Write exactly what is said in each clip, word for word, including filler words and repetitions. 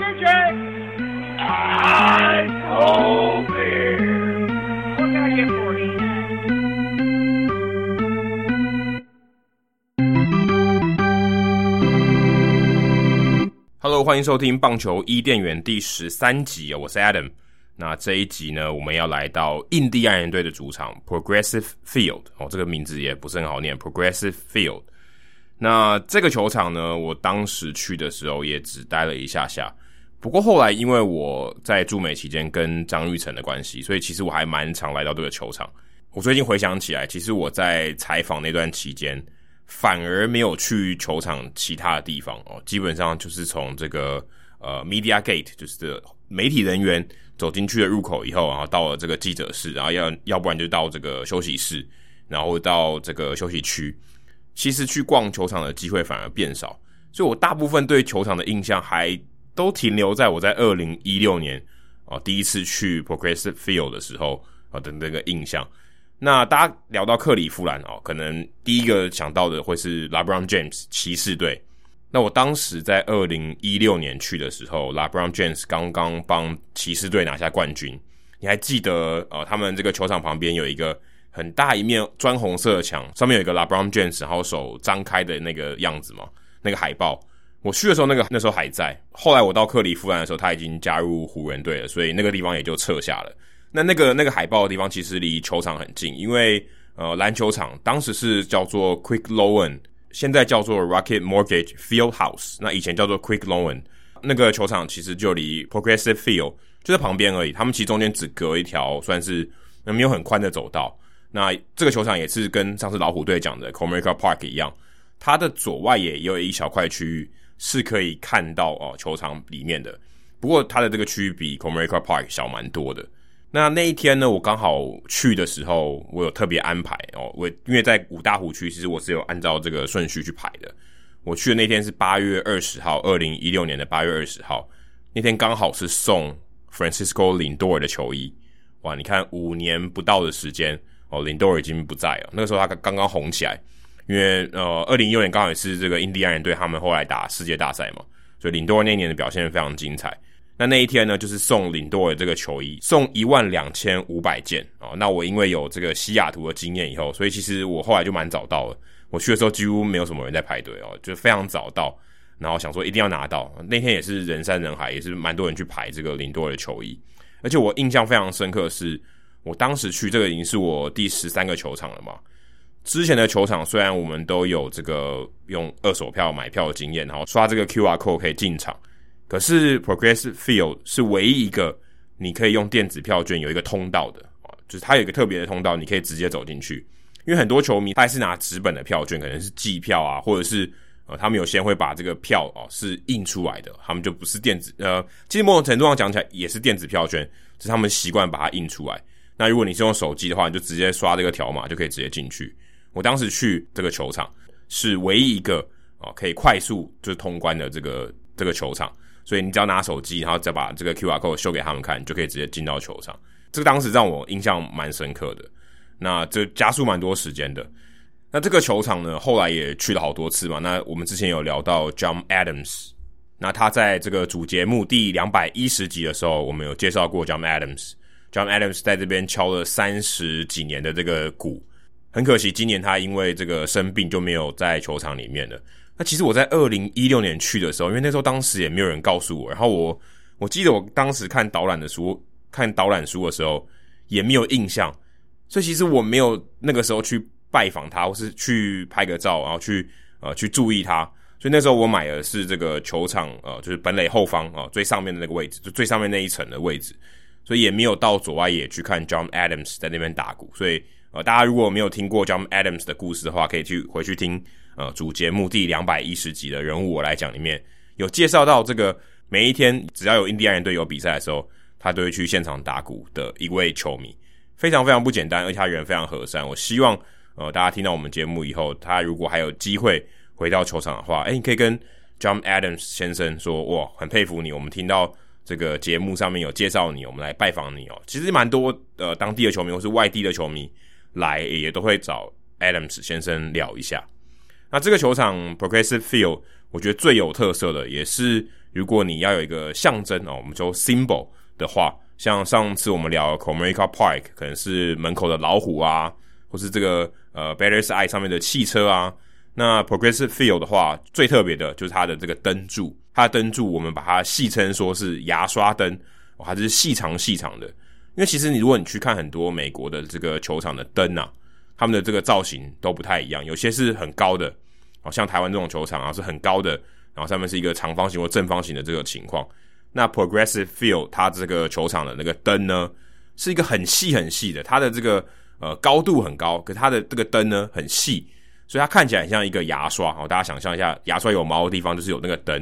T J. I know beer. What can I get for you? Hello， 欢迎收听棒球伊甸园第十三集，我是 Adam。那这一集呢，我们要来到印第安人队的主场 Progressive Field， 哦，这个名字也不是很好念 Progressive Field。那这个球场呢，我当时去的时候也只待了一下下，不过后来因为我在驻美期间跟张玉成的关系，所以其实我还蛮常来到这个球场。我最近回想起来，其实我在采访那段期间反而没有去球场其他的地方哦，基本上就是从这个呃 media gate， 就是媒体人员走进去的入口以后，然后到了这个记者室，然后要要不然就到这个休息室，然后到这个休息区。其实去逛球场的机会反而变少，所以我大部分对球场的印象还都停留在我在二零一六年哦第一次去 Progressive Field 的时候啊的那个印象。那大家聊到克里夫兰哦，可能第一个想到的会是 LeBron James 骑士队。那我当时在二零一六年去的时候 ，LeBron James 刚刚帮骑士队拿下冠军。你还记得呃，他们这个球场旁边有一个很大一面砖红色的墙，上面有一个 LeBron James 然后手张开的那个样子嘛？那个海报。我去的时候，那个那时候还在。后来我到克里夫兰的时候，他已经加入湖人队了，所以那个地方也就撤下了。那那个那个海报的地方其实离球场很近，因为呃篮球场当时是叫做 Quicken Loans， 现在叫做 Rocket Mortgage Field House， 那以前叫做 Quicken Loans。 那个球场其实就离 Progressive Field 就在旁边而已，他们其实中间只隔一条算是没有很宽的走道。那这个球场也是跟上次老虎队讲的 Comerica Park 一样，它的左外也有一小块区域是可以看到哦、呃、球场里面的，不过它的这个区域比 Comerica Park 小蛮多的。那那一天呢，我刚好去的时候，我有特别安排哦。我因为在五大湖区，其实我是有按照这个顺序去排的。我去的那天是八月二十号，二零一六年的八月二十号，那天刚好是送 Francisco Lindor 的球衣。哇，你看五年不到的时间哦 ，Lindor 已经不在了。那个时候他刚刚红起来，因为呃二零一六年刚好也是这个印第安人队他们后来打世界大赛嘛，所以 Lindor 那年的表现非常精彩。那那一天呢，就是送领舵的这个球衣，送一万两千五百件哦。那我因为有这个西雅图的经验以后，所以其实我后来就蛮早到了。我去的时候几乎没有什么人在排队哦，就非常早到，然后想说一定要拿到。那天也是人山人海，也是蛮多人去排这个领舵的球衣。而且我印象非常深刻的是，我当时去这个已经是我第十三个球场了嘛。之前的球场虽然我们都有这个用二手票买票的经验，然后刷这个 Q R code 可以进场。可是 Progressive Field 是唯一一个你可以用电子票券有一个通道的，就是它有一个特别的通道，你可以直接走进去。因为很多球迷他还是拿纸本的票券，可能是季票啊，或者是呃他们有些会把这个票哦是印出来的，他们就不是电子呃，其实某种程度上讲起来也是电子票券，只是他们习惯把它印出来。那如果你是用手机的话，你就直接刷这个条码就可以直接进去。我当时去这个球场是唯一一个哦可以快速就是通关的这个这个球场。所以你只要拿手机，然后再把这个 Q R code 秀给他们看，你就可以直接进到球场。这个当时让我印象蛮深刻的。那这加速蛮多时间的。那这个球场呢，后来也去了好多次嘛。那我们之前有聊到 John Adams， 那他在这个主节目第两百一十集的时候，我们有介绍过 John Adams。John Adams 在这边敲了三十几年的这个鼓，很可惜今年他因为这个生病就没有在球场里面了。那其实我在二零一六年去的时候，因为那时候当时也没有人告诉我，然后我我记得我当时看导览的书，看导览书的时候也没有印象，所以其实我没有那个时候去拜访他，或是去拍个照，然后去呃去注意他。所以那时候我买的是这个球场呃就是本垒后方啊、呃、最上面的那个位置，就最上面那一层的位置，所以也没有到左外野去看 John Adams 在那边打鼓。所以呃大家如果没有听过 John Adams 的故事的话，可以去回去听。呃，主节目第两百一十集的人物我来讲里面有介绍到这个每一天只要有印第安人队有比赛的时候，他都会去现场打鼓的一位球迷，非常非常不简单，而且他人非常和善。我希望呃大家听到我们节目以后，他如果还有机会回到球场的话，诶，你可以跟 John Adams 先生说，哇，很佩服你，我们听到这个节目上面有介绍你，我们来拜访你哦。其实蛮多呃当地的球迷或是外地的球迷来也都会找 Adams 先生聊一下。那这个球场 Progressive Field 我觉得最有特色的也是如果你要有一个象征哦，我们说 symbol 的话，像上次我们聊 Comerica Park 可能是门口的老虎啊，或是这个呃 Batter's Eye 上面的汽车啊。那 Progressive Field 的话，最特别的就是它的这个灯柱，它的灯柱我们把它戏称说是牙刷灯，哦，它就是细长细长的。因为其实你如果你去看很多美国的这个球场的灯啊，他们的这个造型都不太一样，有些是很高的，哦，像台湾这种球场啊是很高的，然后上面是一个长方形或正方形的这个情况。那 Progressive Field 它这个球场的那个灯呢，是一个很细很细的，它的这个呃高度很高，可是它的这个灯呢很细，所以它看起来很像一个牙刷，哦，大家想象一下，牙刷有毛的地方就是有那个灯，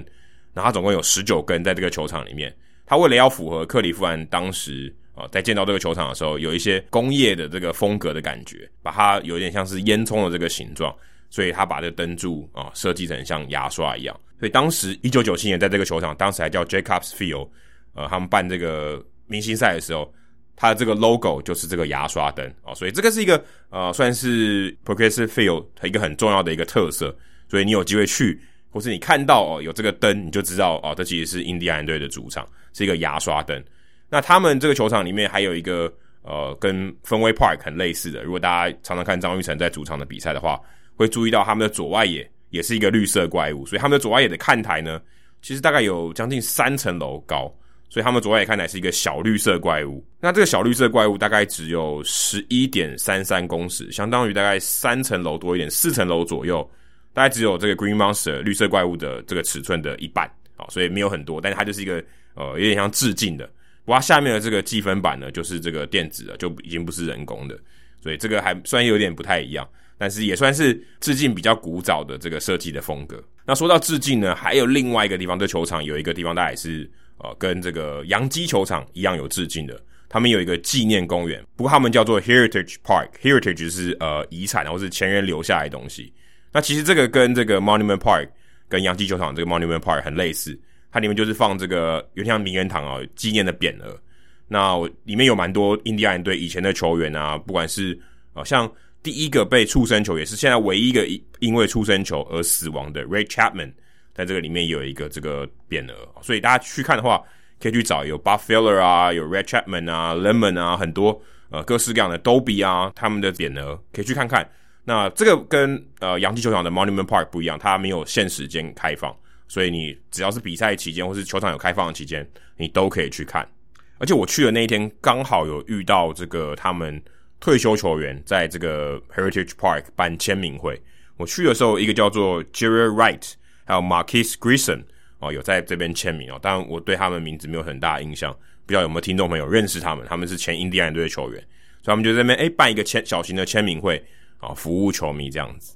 然后它总共有十九根在这个球场里面。它为了要符合克利夫兰当时呃在建造这个球场的时候有一些工业的这个风格的感觉，把它有点像是烟囱的这个形状，所以他把这灯柱啊设计成像牙刷一样。所以当时一九九七年在这个球场，当时还叫 Jacobs Field， 呃，他们办这个明星赛的时候，他的这个 logo 就是这个牙刷灯啊，哦，所以这个是一个呃算是 Progressive Field 一个很重要的一个特色。所以你有机会去，或是你看到哦有这个灯，你就知道哦，这其实是印第安人队的主场，是一个牙刷灯。那他们这个球场里面还有一个呃跟芬威 Park 很类似的，如果大家常常看张育成在主场的比赛的话，会注意到他们的左外野也是一个绿色怪物，所以他们的左外野的看台呢，其实大概有将近三层楼高，所以他们左外野看台是一个小绿色怪物。那这个小绿色怪物大概只有 十一点三三公尺，相当于大概三层楼多一点，四层楼左右，大概只有这个 Green Monster 绿色怪物的这个尺寸的一半，所以没有很多，但是它就是一个呃有点像致敬的。不过它下面的这个计分板呢，就是这个电子的，就已经不是人工的，所以这个还虽然有点不太一样，但是也算是致敬比较古早的这个设计的风格。那说到致敬呢，还有另外一个地方，这球场有一个地方大概也是呃跟这个洋基球场一样有致敬的，他们有一个纪念公园，不过他们叫做 Heritage Park， Heritage 就是呃遗产或是前人留下来的东西。那其实这个跟这个 Monument Park 跟洋基球场这个 Monument Park 很类似，它里面就是放这个有点像名人堂哦纪念的匾额。那里面有蛮多印第安人队以前的球员啊，不管是呃像第一个被触身球，也是现在唯一一个因为触身球而死亡的 Ray Chapman， 在这个里面也有一个这个匾额，所以大家去看的话，可以去找有 Buff Filler 啊，有 Ray Chapman 啊 ，Lemon 啊，很多呃各式各样的 Doby 啊，他们的匾额可以去看看。那这个跟呃洋基球场的 Monument Park 不一样，它没有限时间开放，所以你只要是比赛期间或是球场有开放的期间，你都可以去看。而且我去的那一天刚好有遇到这个他们退休球员在这个 Heritage Park 办签名会，我去的时候一个叫做 Jerry Wright 还有 Marquis Grissom、哦、有在这边签名、哦、但我对他们名字没有很大的印象，不知道有没有听众朋友认识他们，他们是前印第安人队的球员，所以他们就在那边、欸、办一个小型的签名会、哦、服务球迷这样子。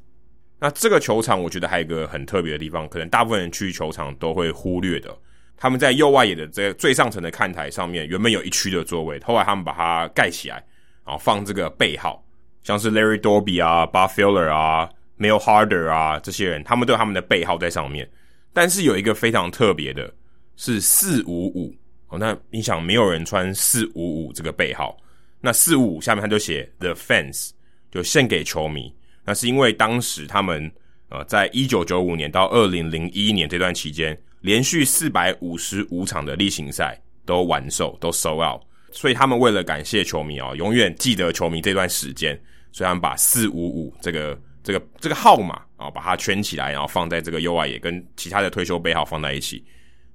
那这个球场我觉得还有一个很特别的地方，可能大部分人去球场都会忽略的，他们在右外野的这个最上层的看台上面原本有一区的座位，后来他们把它盖起来，然后放这个背号，像是 Larry Doby 啊 Bob Feller 啊 Mel Harder 啊，这些人他们都有他们的背号在上面。但是有一个非常特别的是四五五、哦、那你想没有人穿四五五这个背号，那四五五下面他就写 The Fans， 就献给球迷。那是因为当时他们呃，在一九九五年到二零零一年这段期间连续四百五十五场的例行赛都完售，都 sold out，所以他们为了感谢球迷哦，永远记得球迷这段时间，所以他们把四五五这个这个这个号码啊、哦，把它圈起来，然后放在这个右外野跟其他的退休背号放在一起，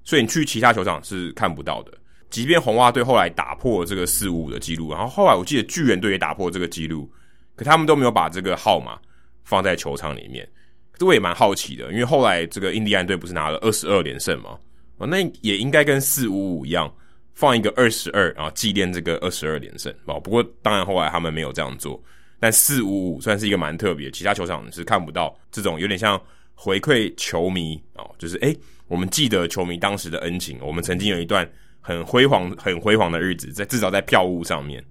所以你去其他球场是看不到的。即便红袜队后来打破这个四五五的记录，然后后来我记得巨人队也打破这个记录，可他们都没有把这个号码放在球场里面。可是我也蛮好奇的，因为后来这个印第安队不是拿了二十二连胜吗？哦、那也应该跟四五五一样，放一个二十二，然后纪念这个二十二连胜。不过当然后来他们没有这样做，但四五五算是一个蛮特别，其他球场是看不到这种有点像回馈球迷、哦、就是诶我们记得球迷当时的恩情，我们曾经有一段很辉煌很辉煌的日子，在至少在票务上面。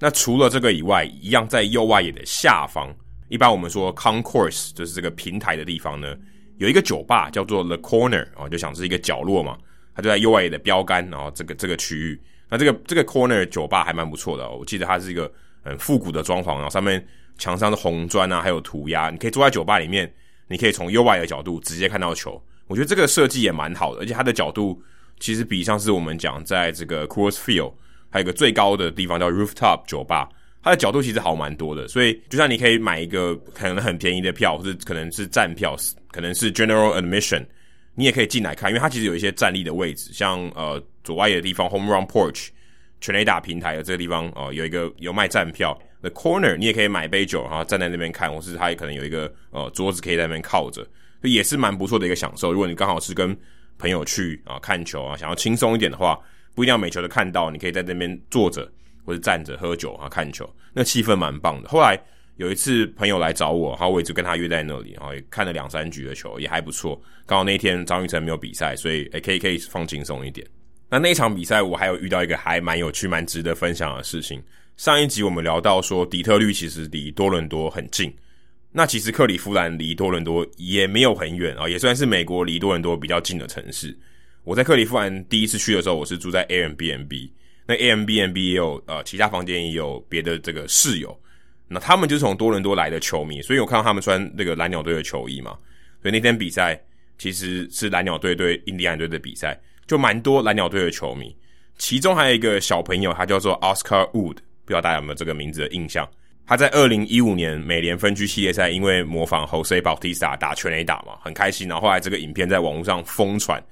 那除了这个以外，一样在右外野的下方，一般我们说 concourse 就是这个平台的地方呢，有一个酒吧叫做 The Corner、哦、就想是一个角落嘛，它就在右外野的标杆，然后这个这个区域，那这个这个 corner 酒吧还蛮不错的、哦，我记得它是一个很复古的装潢，然后上面墙上是红砖啊，还有涂鸦，你可以坐在酒吧里面，你可以从右外野的角度直接看到球，我觉得这个设计也蛮好的，而且它的角度其实比上次我们讲在这个 Coors Field 还有一个最高的地方叫 Rooftop 酒吧，它的角度其实好蛮多的，所以就像你可以买一个可能很便宜的票，或者可能是站票，可能是 General Admission， 你也可以进来看，因为它其实有一些站立的位置，像呃左外野的地方 Home Run Porch 全垒打平台的这个地方、呃、有一个有卖站票 The Corner， 你也可以买杯酒然后站在那边看，或是它可能有一个呃桌子可以在那边靠着，所以也是蛮不错的一个享受。如果你刚好是跟朋友去啊看球啊，想要轻松一点的话，不一定要每球都看到，你可以在那边坐着或者站着喝酒啊看球，那气氛蛮棒的。后来有一次朋友来找我，我也就跟他约在那里，然后也看了两三局的球，也还不错。刚好那天张育成没有比赛，所以也可以可以放轻松一点。那那一场比赛我还有遇到一个还蛮有趣蛮值得分享的事情。上一集我们聊到说底特律其实离多伦多很近，那其实克里夫兰离多伦多也没有很远，也算是美国离多伦多比较近的城市。我在克里夫兰第一次去的时候，我是住在 Airbnb， 那 Airbnb 也有呃其他房间也有别的这个室友，那他们就是从多伦多来的球迷，所以我看到他们穿这个蓝鸟队的球衣嘛，所以那天比赛其实是蓝鸟队对印第安队的比赛，就蛮多蓝鸟队的球迷，其中还有一个小朋友，他叫做 Oscar Wood， 不知道大家有没有这个名字的印象。他在二零一五年美联分区系列赛因为模仿 Jose Bautista 打全垒打嘛，很开心，然后后来这个影片在网络上疯传，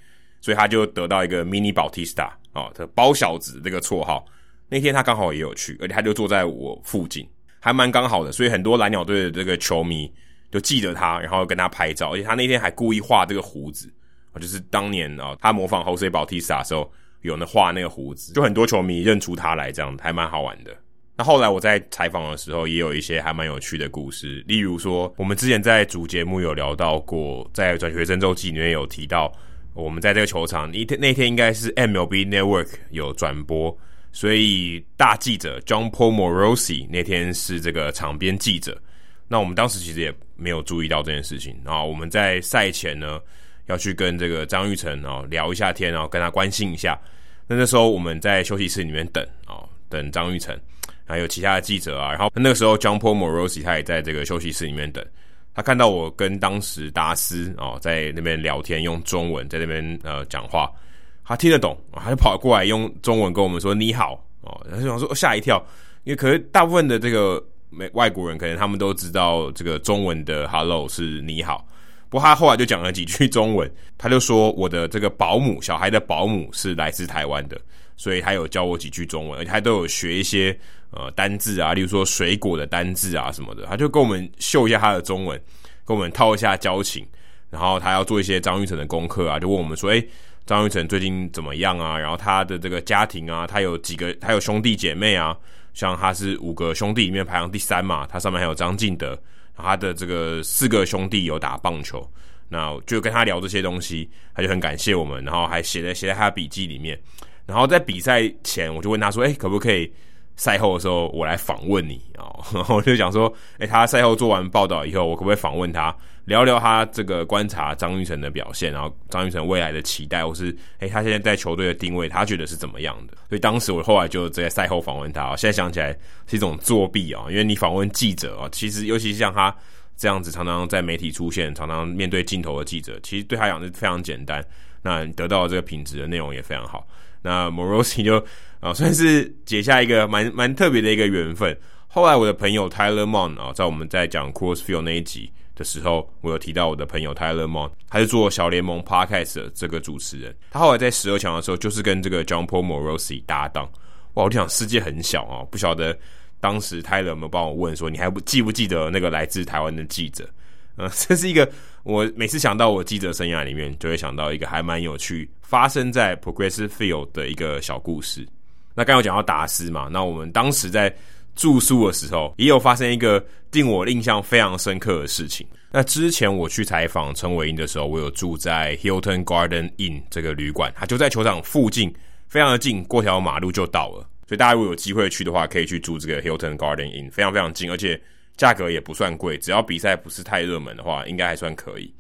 所以他就得到一个 Mini Bautista、哦、包小子这个绰号。那天他刚好也有去，而且他就坐在我附近，还蛮刚好的，所以很多蓝鸟队的这个球迷就记得他，然后跟他拍照，而且他那天还故意画这个胡子，就是当年、哦、他模仿 Jose Bautista 的时候有人画那个胡子，就很多球迷认出他来，这样还蛮好玩的。那后来我在采访的时候也有一些还蛮有趣的故事，例如说我们之前在主节目有聊到过，在转学生周记里面有提到我们在这个球场那天应该是 M L B Network 有转播，所以大记者 John Paul Morosi 那天是这个场边记者，那我们当时其实也没有注意到这件事情，然后我们在赛前呢要去跟这个张育成聊一下天，然后跟他关心一下，那那时候我们在休息室里面等等张育成，还有其他的记者啊，然后那个时候 John Paul Morosi 他也在这个休息室里面等，他看到我跟当时达斯、哦、在那边聊天，用中文在那边呃讲话，他听得懂、哦、他就跑过来用中文跟我们说你好、哦、然后想说吓、哦、一跳，因为可是大部分的这个外国人可能他们都知道这个中文的 hello 是你好，不过他后来就讲了几句中文，他就说我的这个保姆，小孩的保姆是来自台湾的，所以他有教我几句中文，而且他都有学一些呃单字啊，例如说水果的单字啊什么的，他就跟我们秀一下他的中文，跟我们套一下交情，然后他要做一些张育成的功课啊，就问我们说诶张育成最近怎么样啊，然后他的这个家庭啊，他有几个他有兄弟姐妹啊，像他是五个兄弟里面排行第三嘛，他上面还有张进德，然后他的这个四个兄弟有打棒球，那就跟他聊这些东西，他就很感谢我们，然后还写在写在他的笔记里面，然后在比赛前我就问他说诶可不可以赛后的时候我来访问你、哦、然后我就想说诶他赛后做完报道以后，我可不可以访问他，聊聊他这个观察张育成的表现，然后张育成未来的期待，或是诶他现在在球队的定位他觉得是怎么样的。所以当时我后来就在赛后访问他、哦、现在想起来是一种作弊、哦、因为你访问记者、哦、其实尤其是像他这样子常常在媒体出现，常常面对镜头的记者，其实对他讲是非常简单，那你得到这个品质的内容也非常好。那 Morosi 就、呃、算是结下一个蛮蛮特别的一个缘分。后来我的朋友 Tyler Mon、呃、在我们在讲 Coors Field 那一集的时候，我有提到我的朋友 Tyler Mon， 他是做小联盟 Podcast 的这个主持人，他后来在十二强的时候就是跟这个 John Paul Morosi 搭档。哇，我就想世界很小、哦、不晓得当时 Tyler 有没有帮我问说你还不记不记得那个来自台湾的记者。呃，这是一个我每次想到我记者生涯里面就会想到一个还蛮有趣发生在 Progressive Field 的一个小故事。那刚刚有讲到达斯嘛，那我们当时在住宿的时候也有发生一个令我印象非常深刻的事情。那之前我去采访陈伟英的时候，我有住在 Hilton Garden Inn 这个旅馆，它就在球场附近，非常的近，过条马路就到了，所以大家如果有机会去的话可以去住这个 Hilton Garden Inn， 非常非常近，而且价格也不算贵，只要比赛不是太热门的话应该还算可以。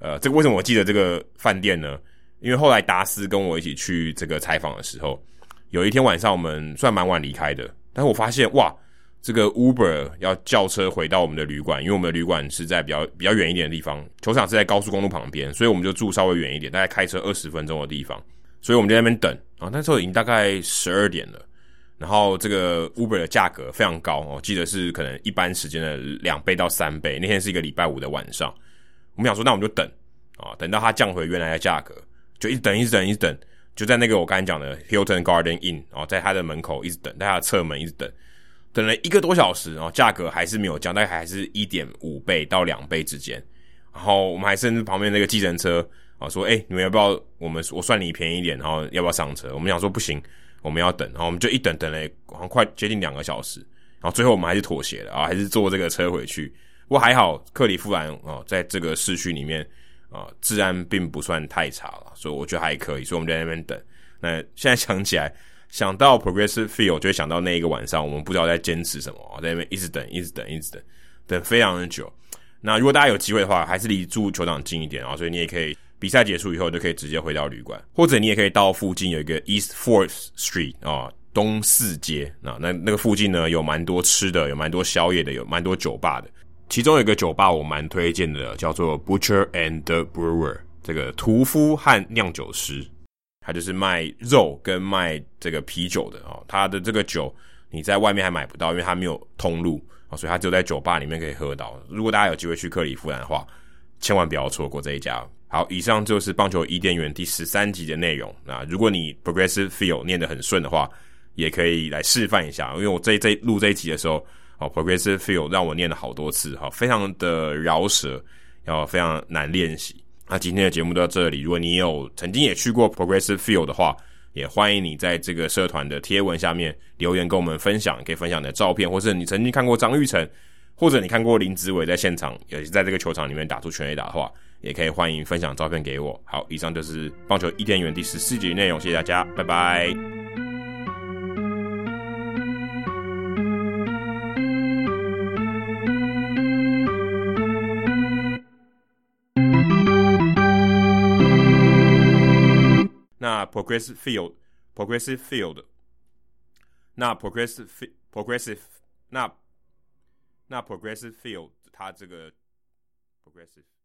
呃，这个为什么我记得这个饭店呢？因为后来达斯跟我一起去这个采访的时候，有一天晚上我们算蛮晚离开的，但是我发现哇，这个 Uber 要叫车回到我们的旅馆，因为我们的旅馆是在比较比较远一点的地方，球场是在高速公路旁边，所以我们就住稍微远一点，大概开车二十分钟的地方，所以我们就在那边等啊。那时候已经大概十二点了，然后这个 Uber 的价格非常高，我记得是可能一般时间的两倍到三倍。那天是一个礼拜五的晚上，我们想说那我们就等啊，等到它降回原来的价格，就一直等一直等一直等，就在那个我刚才讲的 Hilton Garden Inn 啊，在它的门口一直等，在它的侧门一直等，等了一个多小时，然后价格还是没有降，大概还是 一点五倍到两倍之间。然后我们还甚至旁边那个计程车啊说，诶，你们要不要我们我算你便宜一点，然后要不要上车？我们想说不行，我们要等，然后我们就一等等了好像快接近两个小时，然后最后我们还是妥协了啊，还是坐这个车回去。不过还好，克里夫兰啊，在这个市区里面啊，治安并不算太差了，所以我觉得还可以。所以我们在那边等。那现在想起来，想到 Progressive Field 就会想到那一个晚上，我们不知道在坚持什么，在那边一直等，一直等，一直等，等非常的久。那如果大家有机会的话，还是离住球场近一点啊，所以你也可以。比赛结束以后就可以直接回到旅馆，或者你也可以到附近有一个 East Fourth Street 啊，东四街啊，那那个附近呢有蛮多吃的，有蛮多宵夜的，有蛮多酒吧的。其中有一个酒吧我蛮推荐的，叫做 Butcher and the Brewer， 这个屠夫和酿酒师，它就是卖肉跟卖这个啤酒的啊。它的这个酒你在外面还买不到，因为它没有通路啊，所以它只有在酒吧里面可以喝到。如果大家有机会去克里夫兰的话，千万不要错过这一家。好，以上就是棒球伊甸园第十三集的内容。那如果你 Progressive Field 念得很顺的话，也可以来示范一下，因为我这一这录这一集的时候，哦 Progressive Field 让我念了好多次，好，非常的饶舌，要非常难练习。那今天的节目到这里，如果你有曾经也去过 Progressive Field 的话，也欢迎你在这个社团的贴文下面留言跟我们分享，可以分享你的照片，或是你曾经看过张育成，或者你看过林子伟在现场，也是在这个球场里面打出全垒打的话，也可以欢迎分享照片给我。好，以上就是棒球伊甸园第十四集内容，谢谢大家，拜拜。那 Progressive Field Progressive Field 那 Progressive Progressive 那那 Progressive Field 它这个 Progressive